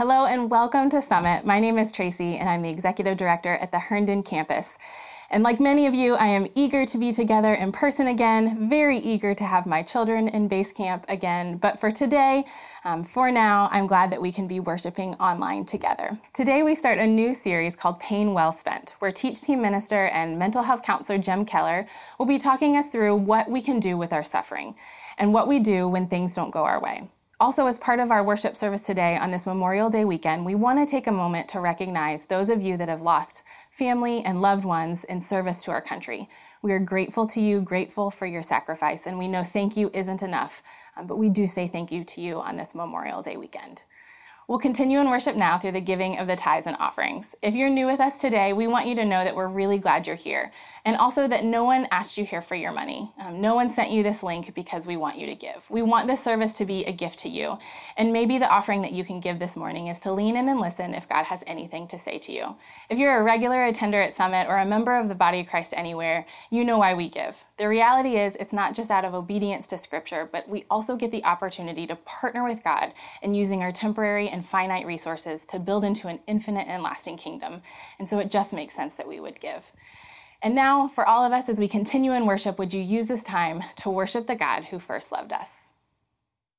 Hello and welcome to Summit. My name is Tracy and I'm the Executive Director at the Herndon Campus. And like many of you, I am eager to be together in person again, very eager to have my children in base camp again. But for today, for now, I'm glad that we can be worshiping online together. Today, we start a new series called Pain Well Spent, where Teach Team Minister and mental health counselor Jim Keller will be talking us through what we can do with our suffering and what we do when things don't go our way. Also, as part of our worship service today on this Memorial Day weekend, we want to take a moment to recognize those of you that have lost family and loved ones in service to our country. We are grateful to you, grateful for your sacrifice, and we know thank you isn't enough, but we do say thank you to you on this Memorial Day weekend. We'll continue in worship now through the giving of the tithes and offerings. If you're new with us today, we want you to know that we're really glad you're here, and also that no one asked you here for your money. No one sent you this link because we want you to give. We want this service to be a gift to you, and maybe the offering that you can give this morning is to lean in and listen if God has anything to say to you. If you're a regular attender at Summit or a member of the Body of Christ anywhere, you know why we give. The reality is it's not just out of obedience to Scripture, but we also get the opportunity to partner with God in using our temporary and finite resources to build into an infinite and lasting kingdom. And so it just makes sense that we would give. And now, for all of us, as we continue in worship, would you use this time to worship the God who first loved us?